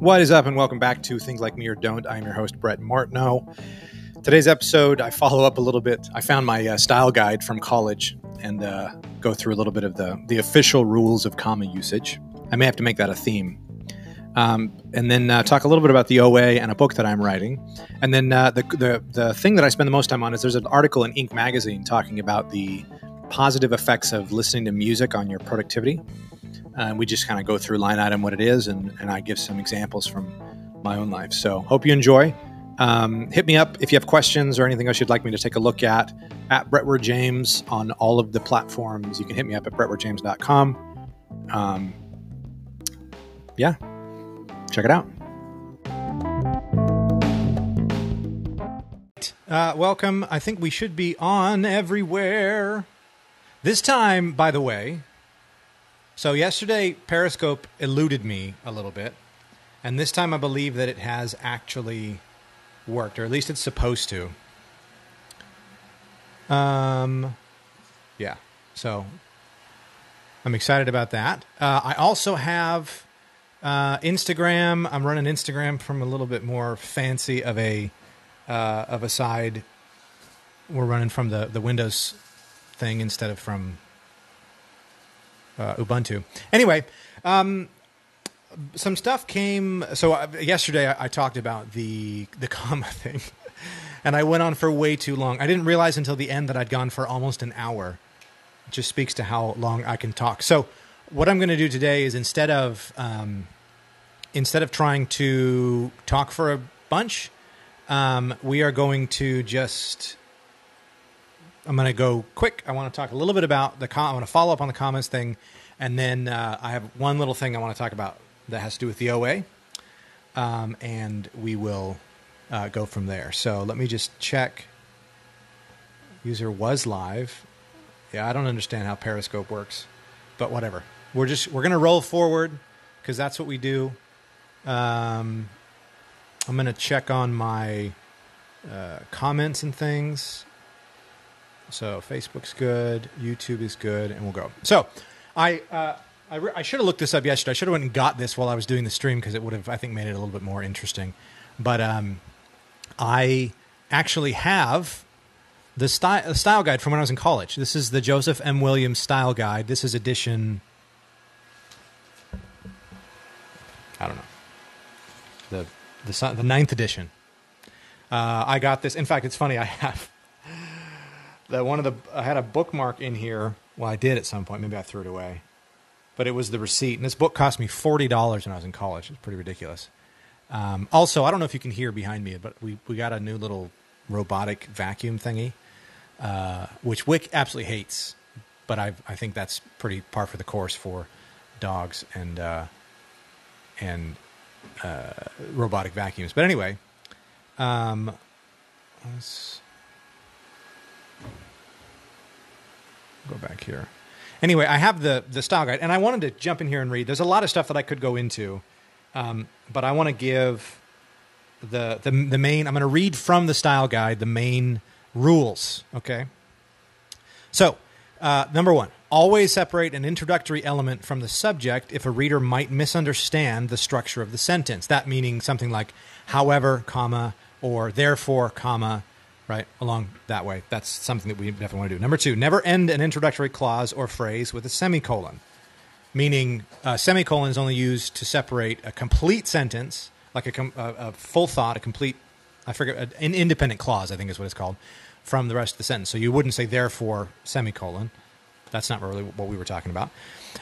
What is up, and welcome back to Things Like Me or Don't. I'm your host, Brett Martineau. Today's episode, I follow up a little bit. I found my style guide from college and go through a little bit of the official rules of comma usage. I may have to make that a theme. And then talk a little bit about the OA and a book that I'm writing. And then the thing that I spend the most time on is there's an article in Inc. Magazine talking about the positive effects of listening to music on your productivity. We just kind of go through line item what it is, and I give some examples from my own life. So hope you enjoy. Hit me up if you have questions or anything else you'd like me to take a look at Brett Ward James on all of the platforms. You can hit me up at brettwardjames.com. Yeah, check it out. Welcome. I think we should be on everywhere. This time, by the way, so yesterday Periscope eluded me a little bit, and this time I believe that it has actually worked, or at least it's supposed to. Yeah, so I'm excited about that. I also have Instagram. I'm running Instagram from a little bit more fancy of a side. We're running from the Windows thing instead of from Ubuntu. Anyway, some stuff came. So yesterday I talked about the comma thing, and I went on for way too long. I didn't realize until the end that I'd gone for almost an hour. It just speaks to how long I can talk. So what I'm going to do today is instead of trying to talk for a bunch, we are going to I'm going to go quick. I want to talk a little bit about I want to follow up on the comments thing. And then I have one little thing I want to talk about that has to do with the OA. And we will go from there. So let me just check. User was live. Yeah, I don't understand how Periscope works, but whatever. We're going to roll forward because that's what we do. I'm going to check on my comments and things. So Facebook's good, YouTube is good, and we'll go. So I should have looked this up yesterday. I should have went and got this while I was doing the stream because it would have, I think, made it a little bit more interesting. But I actually have the style guide from when I was in college. This is the Joseph M. Williams style guide. This is edition, I don't know, the ninth edition. I got this. In fact, it's funny. I have I had a bookmark in here. Well, I did at some point. Maybe I threw it away, but it was the receipt. And this book cost me $40 when I was in college. It's pretty ridiculous. Also, I don't know if you can hear behind me, but we got a new little robotic vacuum thingy, which Wick absolutely hates. But I think that's pretty par for the course for dogs and robotic vacuums. But anyway, let's go back here. Anyway, I have the style guide, and I wanted to jump in here and read. There's a lot of stuff that I could go into, but I want to give the main. I'm going to read from the style guide the main rules. Okay. So, number one. Always separate an introductory element from the subject if a reader might misunderstand the structure of the sentence. That meaning something like however, comma, or therefore, comma, right? Along that way. That's something that we definitely want to do. Number two, never end an introductory clause or phrase with a semicolon, meaning a semicolon is only used to separate a complete sentence, like a full thought, a complete, I forget, an independent clause, I think is what it's called, from the rest of the sentence. So you wouldn't say therefore, semicolon. That's not really what we were talking about.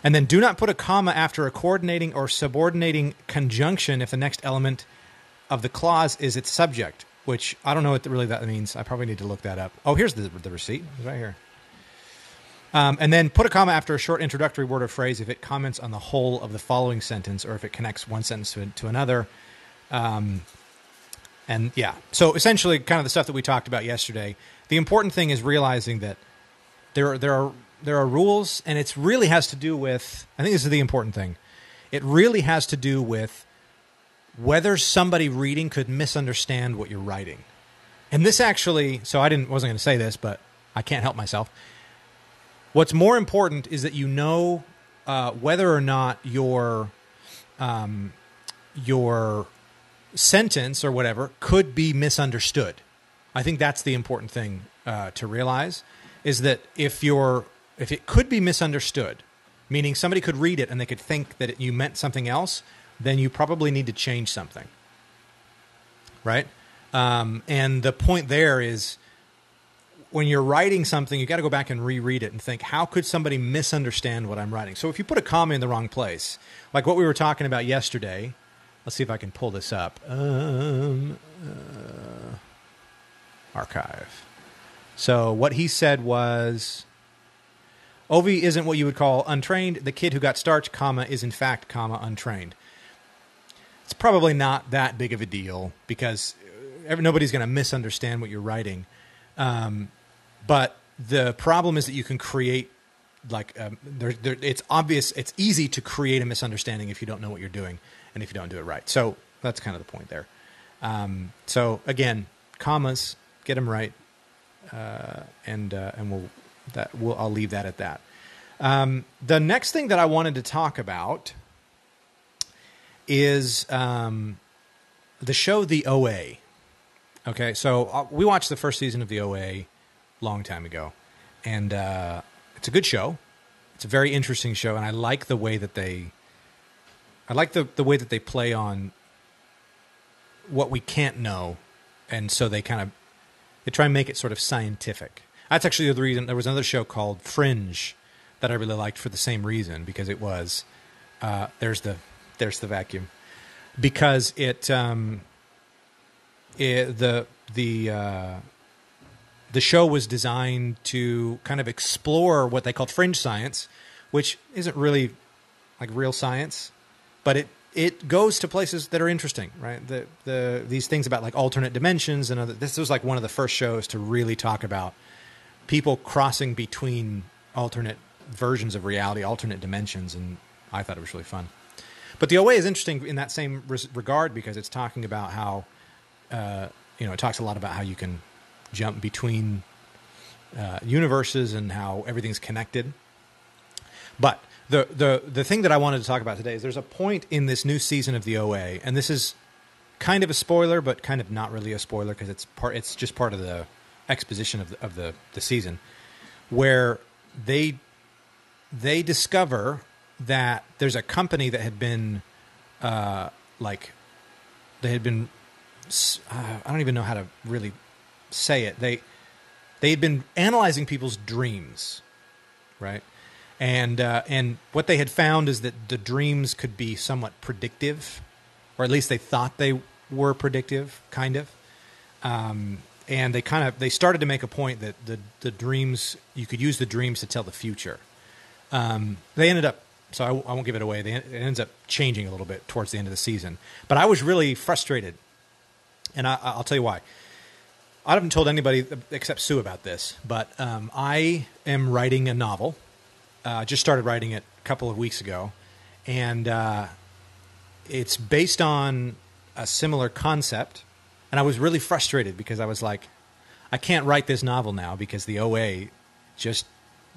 And then do not put a comma after a coordinating or subordinating conjunction if the next element of the clause is its subject, which I don't know what really that means. I probably need to look that up. Oh, here's the receipt. It's right here. And then put a comma after a short introductory word or phrase if it comments on the whole of the following sentence or if it connects one sentence to another. And yeah, so essentially kind of the stuff that we talked about yesterday. The important thing is realizing that there are rules, and it really has to do with, I think this is the important thing, it really has to do with whether somebody reading could misunderstand what you're writing. And this actually, so I wasn't going to say this, but I can't help myself. What's more important is that you know whether or not your your sentence or whatever could be misunderstood. I think that's the important thing to realize, is that if it could be misunderstood, meaning somebody could read it and they could think that you meant something else, then you probably need to change something, right? And the point there is, when you're writing something, you got to go back and reread it and think, how could somebody misunderstand what I'm writing? So if you put a comma in the wrong place, like what we were talking about yesterday, let's see if I can pull this up. Archive. So what he said was, Ovi isn't what you would call untrained. The kid who got starch, comma, is in fact, comma, untrained. It's probably not that big of a deal because nobody's going to misunderstand what you're writing. But the problem is that you can create, like, it's obvious, it's easy to create a misunderstanding if you don't know what you're doing and if you don't do it right. So that's kind of the point there. So again, commas, get them right. And I'll leave that at that. The next thing that I wanted to talk about is, the show, The OA. Okay. So we watched the first season of The OA long time ago, and, it's a good show. It's a very interesting show. And I like the way that the way that they play on what we can't know. And so they try and make it sort of scientific. That's actually the reason. There was another show called Fringe that I really liked for the same reason, because it was, there's the vacuum, because the show was designed to kind of explore what they called fringe science, which isn't really like real science, but it goes to places that are interesting, right? These things about like alternate dimensions and other. This was like one of the first shows to really talk about people crossing between alternate versions of reality, alternate dimensions, and I thought it was really fun. But The OA is interesting in that same regard, because it's talking about how, it talks a lot about how you can jump between universes and how everything's connected. But the thing that I wanted to talk about today is there's a point in this new season of The OA, and this is kind of a spoiler, but kind of not really a spoiler, because it's just part of the exposition of the season, where they discover that there's a company that had been I don't even know how to really say it. They had been analyzing people's dreams, right? And what they had found is that the dreams could be somewhat predictive, or at least they thought they were predictive, kind of. And they started to make a point that the dreams, you could use the dreams to tell the future. They ended up, so I won't give it away. It ends up changing a little bit towards the end of the season. But I was really frustrated, and I'll tell you why. I haven't told anybody except Sue about this, but I am writing a novel. I just started writing it a couple of weeks ago, and it's based on a similar concept. And I was really frustrated because I was like, I can't write this novel now because the OA just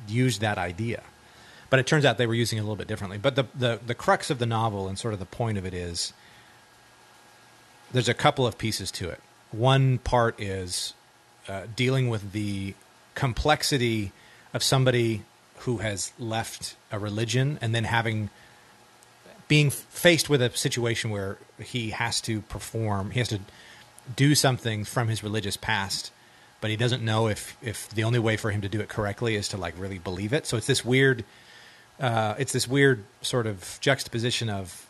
used that idea. But it turns out they were using it a little bit differently. But the crux of the novel and sort of the point of it is there's a couple of pieces to it. One part is dealing with the complexity of somebody who has left a religion and then being faced with a situation where he has to perform, he has to do something from his religious past, but he doesn't know if the only way for him to do it correctly is to like really believe it. So it's this weird, sort of juxtaposition of,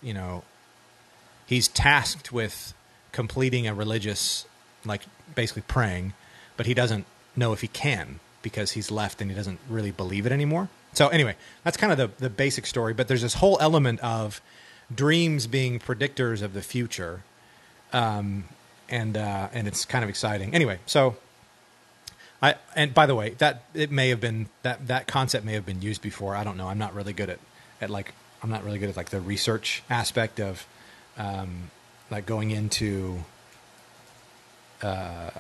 he's tasked with completing a religious, like basically praying, but he doesn't know if he can because he's left and he doesn't really believe it anymore. So anyway, that's kind of the basic story, but there's this whole element of dreams being predictors of the future. And it's kind of exciting. Anyway, so and by the way, that concept may have been used before. I don't know. I'm not really good at the research aspect of like going into I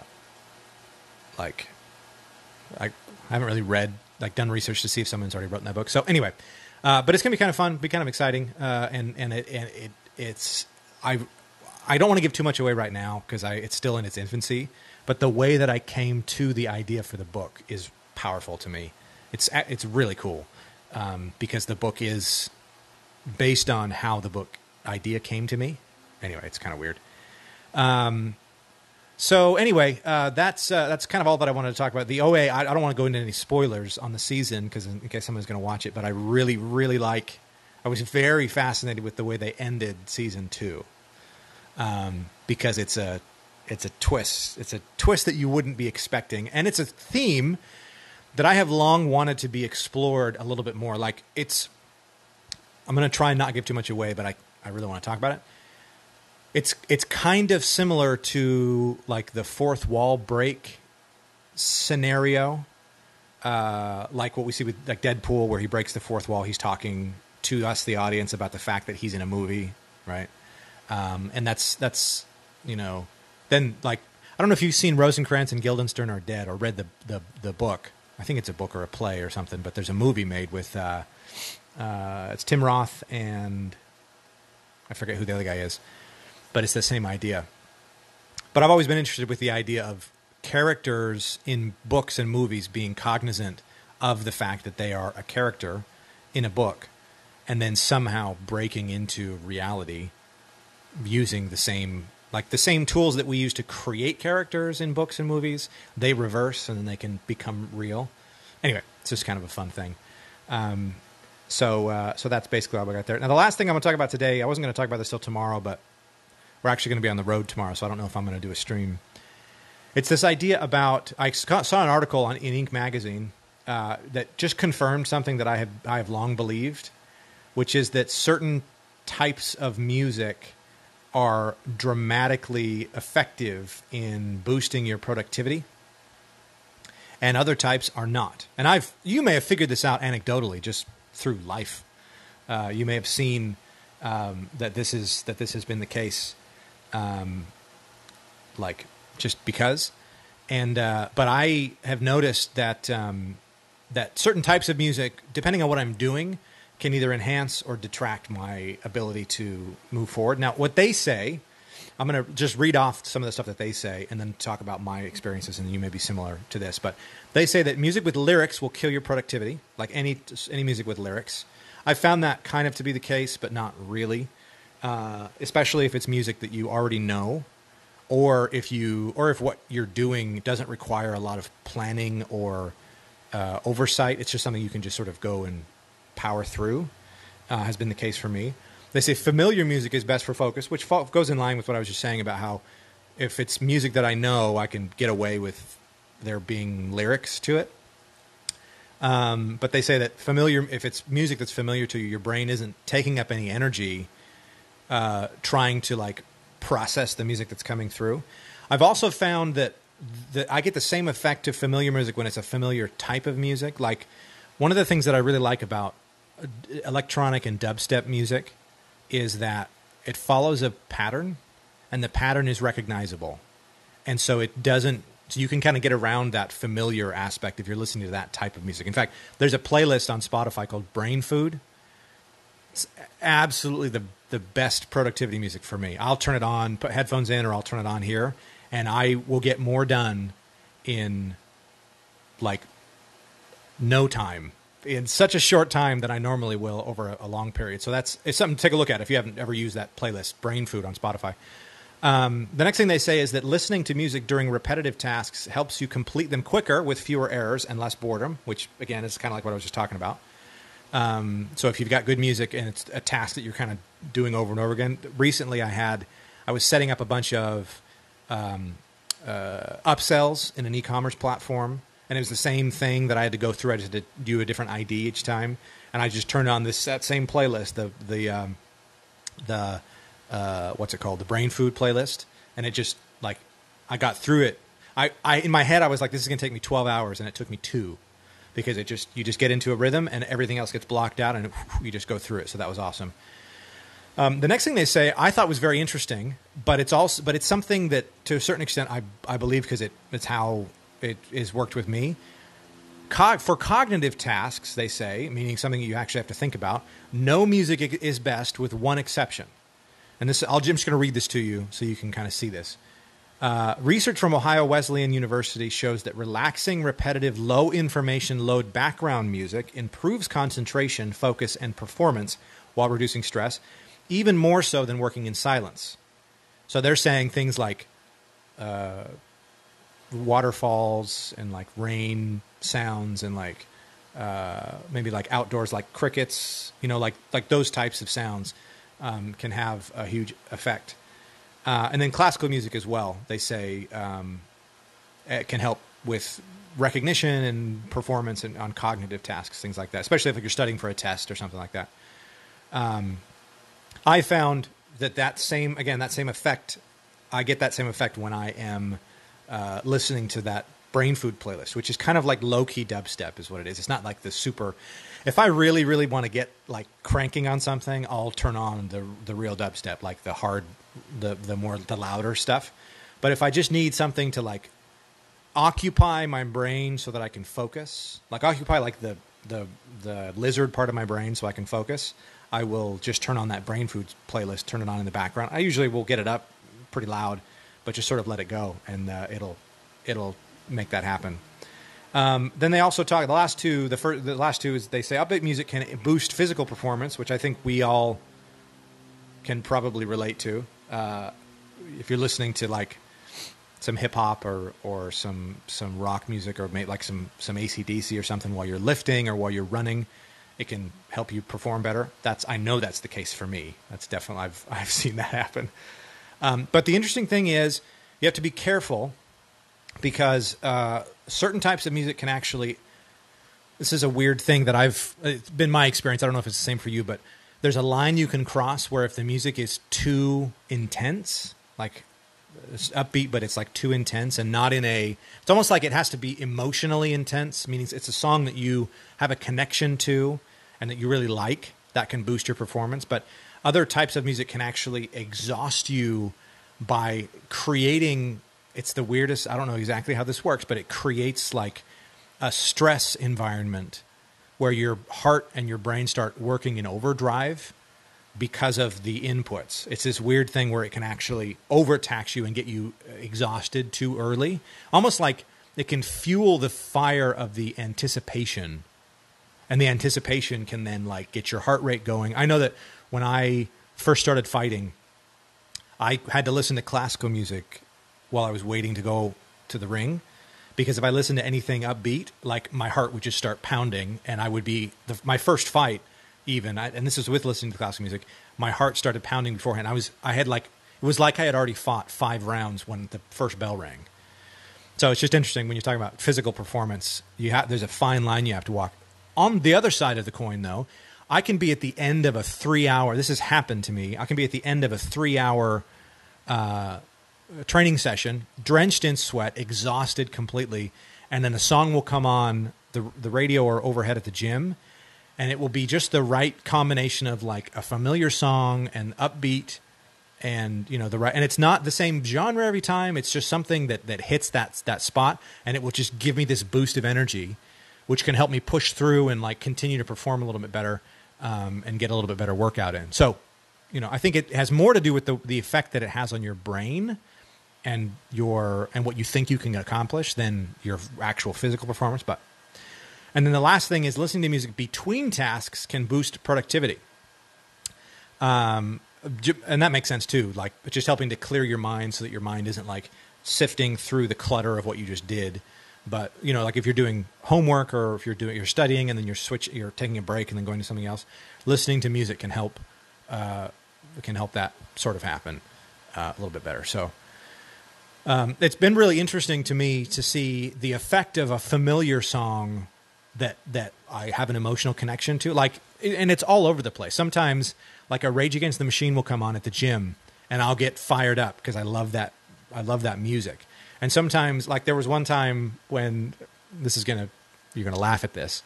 haven't really done research to see if someone's already written that book. So anyway, but it's gonna be kind of fun, be kind of exciting, and it's I don't want to give too much away right now because it's still in its infancy, but the way that I came to the idea for the book is powerful to me. It's really cool because the book is based on how the book idea came to me. Anyway, it's kind of weird. So anyway, that's kind of all that I wanted to talk about. The OA, I don't want to go into any spoilers on the season because in case someone's going to watch it, but I really, really like, I was very fascinated with the way they ended season 2. Because it's a twist. It's a twist that you wouldn't be expecting. And it's a theme that I have long wanted to be explored a little bit more. Like I'm going to try and not give too much away, but I really want to talk about it. It's kind of similar to like the fourth wall break scenario. Like what we see with like Deadpool, where he breaks the fourth wall. He's talking to us, the audience, about the fact that he's in a movie. Right. And that's, you know, then like, I don't know if you've seen Rosencrantz and Guildenstern Are Dead or read the book. I think it's a book or a play or something, but there's a movie made with, it's Tim Roth and I forget who the other guy is, but it's the same idea. But I've always been interested with the idea of characters in books and movies being cognizant of the fact that they are a character in a book and then somehow breaking into reality using the same tools that we use to create characters in books and movies. They reverse and then they can become real. Anyway, it's just kind of a fun thing. So that's basically all we got there. Now, the last thing I'm going to talk about today, I wasn't going to talk about this till tomorrow, but we're actually going to be on the road tomorrow, so I don't know if I'm going to do a stream. It's this idea about, I saw an article in Inc. Magazine that just confirmed something that I have long believed, which is that certain types of music are dramatically effective in boosting your productivity and other types are not. And you may have figured this out anecdotally just through life. You may have seen, that this has been the case. Like just because, but I have noticed that, that certain types of music, depending on what I'm doing, can either enhance or detract my ability to move forward. Now, what they say, I'm going to just read off some of the stuff that they say and then talk about my experiences, and you may be similar to this, but they say that music with lyrics will kill your productivity, like any music with lyrics. I found that kind of to be the case, but not really, especially if it's music that you already know or if what you're doing doesn't require a lot of planning or oversight. It's just something you can just sort of go and power through, has been the case for me. They say familiar music is best for focus, which goes in line with what I was just saying about how if it's music that I know, I can get away with there being lyrics to it. But they say that if it's music that's familiar to you, your brain isn't taking up any energy trying to like process the music that's coming through. I've also found that I get the same effect to familiar music when it's a familiar type of music. Like one of the things that I really like about electronic and dubstep music is that it follows a pattern and the pattern is recognizable. And so you can kind of get around that familiar aspect if you're listening to that type of music. In fact, there's a playlist on Spotify called Brain Food. It's absolutely the best productivity music for me. I'll turn it on, put headphones in, or I'll turn it on here, and I will get more done in like no time. In such a short time that I normally will over a long period. So it's something to take a look at if you haven't ever used that playlist, Brain Food on Spotify. The next thing they say is that listening to music during repetitive tasks helps you complete them quicker with fewer errors and less boredom, which again is kind of like what I was just talking about. So if you've got good music and it's a task that you're kind of doing over and over again. Recently I was setting up a bunch of upsells in an e-commerce platform. And it was the same thing that I had to go through. I just had to do a different ID each time. And I just turned on that same playlist, what's it called? The Brain Food playlist. And it just like, I got through it. In my head, I was like, this is going to take me 12 hours. And it took me 2 because you just get into a rhythm and everything else gets blocked out and you just go through it. So that was awesome. The next thing they say, I thought was very interesting, but it's something that to a certain extent, I believe because it's how it is worked with me. For cognitive tasks, they say, meaning something you actually have to think about, no music is best with one exception. and this, I'm just going to read this to you so you can kind of see this. Research from Ohio Wesleyan University shows that relaxing, repetitive, low information load background music improves concentration, focus, and performance while reducing stress, even more so than working in silence. So they're saying things like waterfalls and like rain sounds and like maybe like outdoors, like crickets, you know, like those types of sounds can have a huge effect. And then classical music as well, they say, it can help with recognition and performance and on cognitive tasks, things like that, especially if like, you're studying for a test or something like that. I found that that same effect, I get that same effect when I am listening to that Brain Food playlist, which is kind of like low-key dubstep is what it is. It's not like the super... If I really, really want to get like cranking on something, I'll turn on the real dubstep, like the hard... the louder stuff. But if I just need something to like occupy my brain so that I can focus, like occupy like the lizard part of my brain so I can focus, I will just turn on that Brain Food playlist, turn it on in the background. I usually will get it up pretty loud, but just sort of let it go, and it'll make that happen. Then they also talk, the last two is they say upbeat music can boost physical performance, which I think we all can probably relate to. If you're listening to like some hip hop or some rock music or maybe like some AC/DC or something while you're lifting or while you're running, it can help you perform better. I know that's the case for me. That's definitely, I've seen that happen. But the interesting thing is you have to be careful because certain types of music can actually, this is a weird thing that it's been my experience. I don't know if it's the same for you, but there's a line you can cross where if the music is too intense, like it's upbeat, but it's like too intense and not in a, it's almost like it has to be emotionally intense, meaning it's a song that you have a connection to and that you really like, that can boost your performance. But other types of music can actually exhaust you by creating, it's the weirdest, I don't know exactly how this works, but it creates like a stress environment where your heart and your brain start working in overdrive because of the inputs. It's this weird thing where it can actually overtax you and get you exhausted too early. Almost like it can fuel the fire of the anticipation. And the anticipation can then like get your heart rate going. I know that when I first started fighting, I had to listen to classical music while I was waiting to go to the ring. Because if I listened to anything upbeat, like my heart would just start pounding, and I would be my first fight. And this is with listening to classical music. My heart started pounding beforehand. It was like I had already fought 5 rounds when the first bell rang. So it's just interesting when you're talking about physical performance. There's a fine line you have to walk. On the other side of the coin, though, I can be at the end of a 3-hour. This has happened to me. I can be at the end of a 3-hour. Training session, drenched in sweat, exhausted completely, and then a song will come on the radio or overhead at the gym, and it will be just the right combination of like a familiar song and upbeat, and you know and it's not the same genre every time. It's just something that hits that spot, and it will just give me this boost of energy, which can help me push through and like continue to perform a little bit better, and get a little bit better workout in. So, you know, I think it has more to do with the effect that it has on your brain and what you think you can accomplish than your actual physical performance. And then the last thing is listening to music between tasks can boost productivity. And that makes sense too, like just helping to clear your mind so that your mind isn't like sifting through the clutter of what you just did. But you know, like if you're doing homework or if you're studying and then you're taking a break and then going to something else, listening to music can help that sort of happen a little bit better. So it's been really interesting to me to see the effect of a familiar song that I have an emotional connection to. Like, and it's all over the place. Sometimes like a Rage Against the Machine will come on at the gym and I'll get fired up because I love that music. And sometimes, like there was one time when you're going to laugh at this,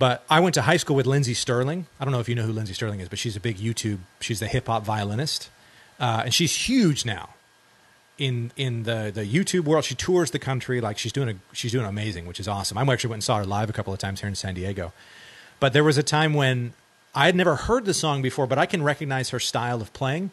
but I went to high school with Lindsey Stirling. I don't know if you know who Lindsey Stirling is, but she's a big YouTube. She's the hip hop violinist, and she's huge now in the YouTube world. She tours the country. Like she's doing amazing, which is awesome. I actually went and saw her live a couple of times here in San Diego. But there was a time when I had never heard the song before, but I can recognize her style of playing,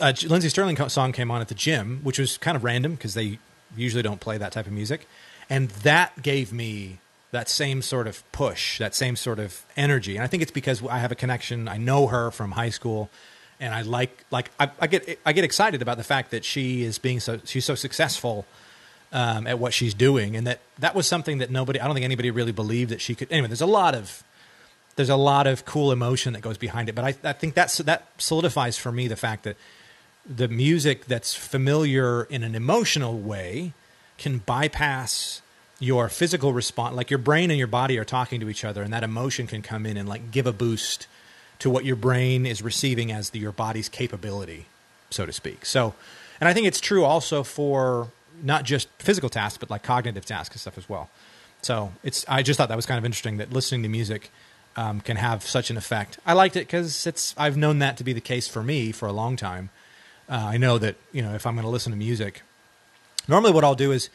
a Lindsey Stirling song came on at the gym, which was kind of random because they usually don't play that type of music. And that gave me that same sort of push, that same sort of energy. And I think it's because I have a connection. I know her from high school. And I get excited about the fact that she's so successful at what she's doing, and that was something that I don't think anybody really believed that she could. Anyway, there's a lot of cool emotion that goes behind it, but I think that solidifies for me the fact that the music that's familiar in an emotional way can bypass your physical response. Like your brain and your body are talking to each other, and that emotion can come in and like give a boost to what your brain is receiving as your body's capability, so to speak. So, and I think it's true also for not just physical tasks, but like cognitive tasks and stuff as well. So I just thought that was kind of interesting that listening to music can have such an effect. I liked it because I've known that to be the case for me for a long time. I know that, you know, if I'm going to listen to music, normally what I'll do is,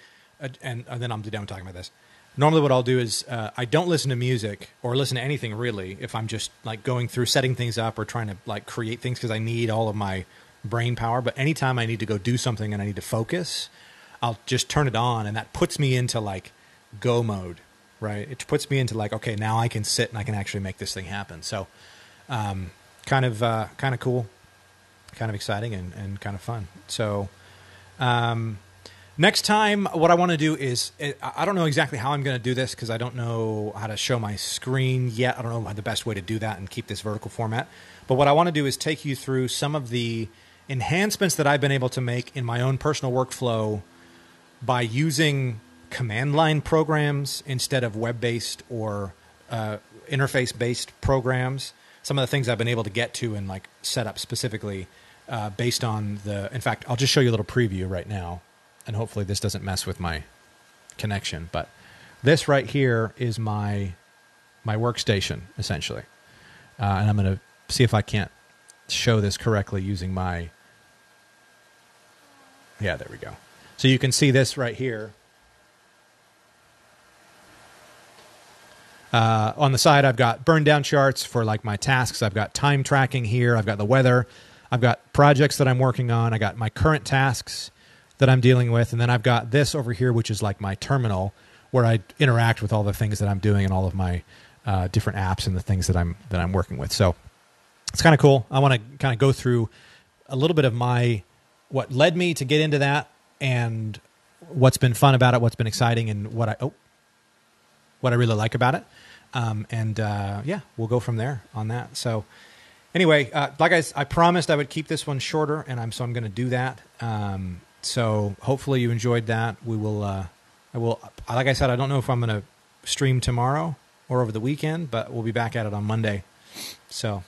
and then I'm done talking about this. Normally what I'll do is I don't listen to music or listen to anything really if I'm just like going through setting things up or trying to like create things because I need all of my brain power. But anytime I need to go do something and I need to focus, I'll just turn it on, and that puts me into like go mode, right? It puts me into like, okay, now I can sit and I can actually make this thing happen. So kind of cool, kind of exciting, and kind of fun. So next time, what I want to do is, I don't know exactly how I'm going to do this because I don't know how to show my screen yet. I don't know the best way to do that and keep this vertical format. But what I want to do is take you through some of the enhancements that I've been able to make in my own personal workflow by using command line programs instead of web-based or interface-based programs. Some of the things I've been able to get to and like set up specifically based on the, in fact, I'll just show you a little preview right now. And hopefully this doesn't mess with my connection, but this right here is my workstation essentially, and I'm going to see if I can't show this correctly using my. Yeah, there we go. So you can see this right here. On the side, I've got burn down charts for like my tasks. I've got time tracking here. I've got the weather. I've got projects that I'm working on. I got my current tasks that I'm dealing with. And then I've got this over here, which is like my terminal where I interact with all the things that I'm doing and all of my different apps and the things that I'm working with. So it's kind of cool. I want to kind of go through a little bit of what led me to get into that and what's been fun about it, what's been exciting, and what I really like about it. Yeah, we'll go from there on that. So anyway, like I promised I would keep this one shorter, and so I'm going to do that. So hopefully you enjoyed that. We will, like I said, I don't know if I'm going to stream tomorrow or over the weekend, but we'll be back at it on Monday. So.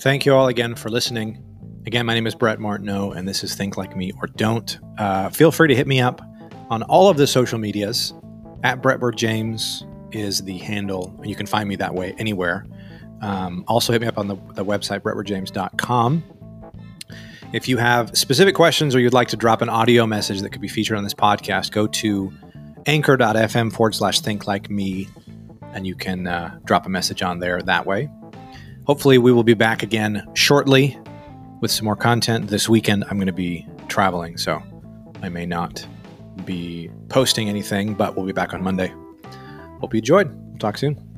Thank you all again for listening. Again, my name is Brett Martineau, and this is Think Like Me or Don't. Feel free to hit me up on all of the social medias. @BrettWardJames is the handle, and you can find me that way anywhere. Also hit me up on the website, brettwardjames.com. If you have specific questions or you'd like to drop an audio message that could be featured on this podcast, go to anchor.fm/thinklikeme, and you can drop a message on there that way. Hopefully we will be back again shortly with some more content. This weekend I'm going to be traveling, so I may not be posting anything, but we'll be back on Monday. Hope you enjoyed. Talk soon.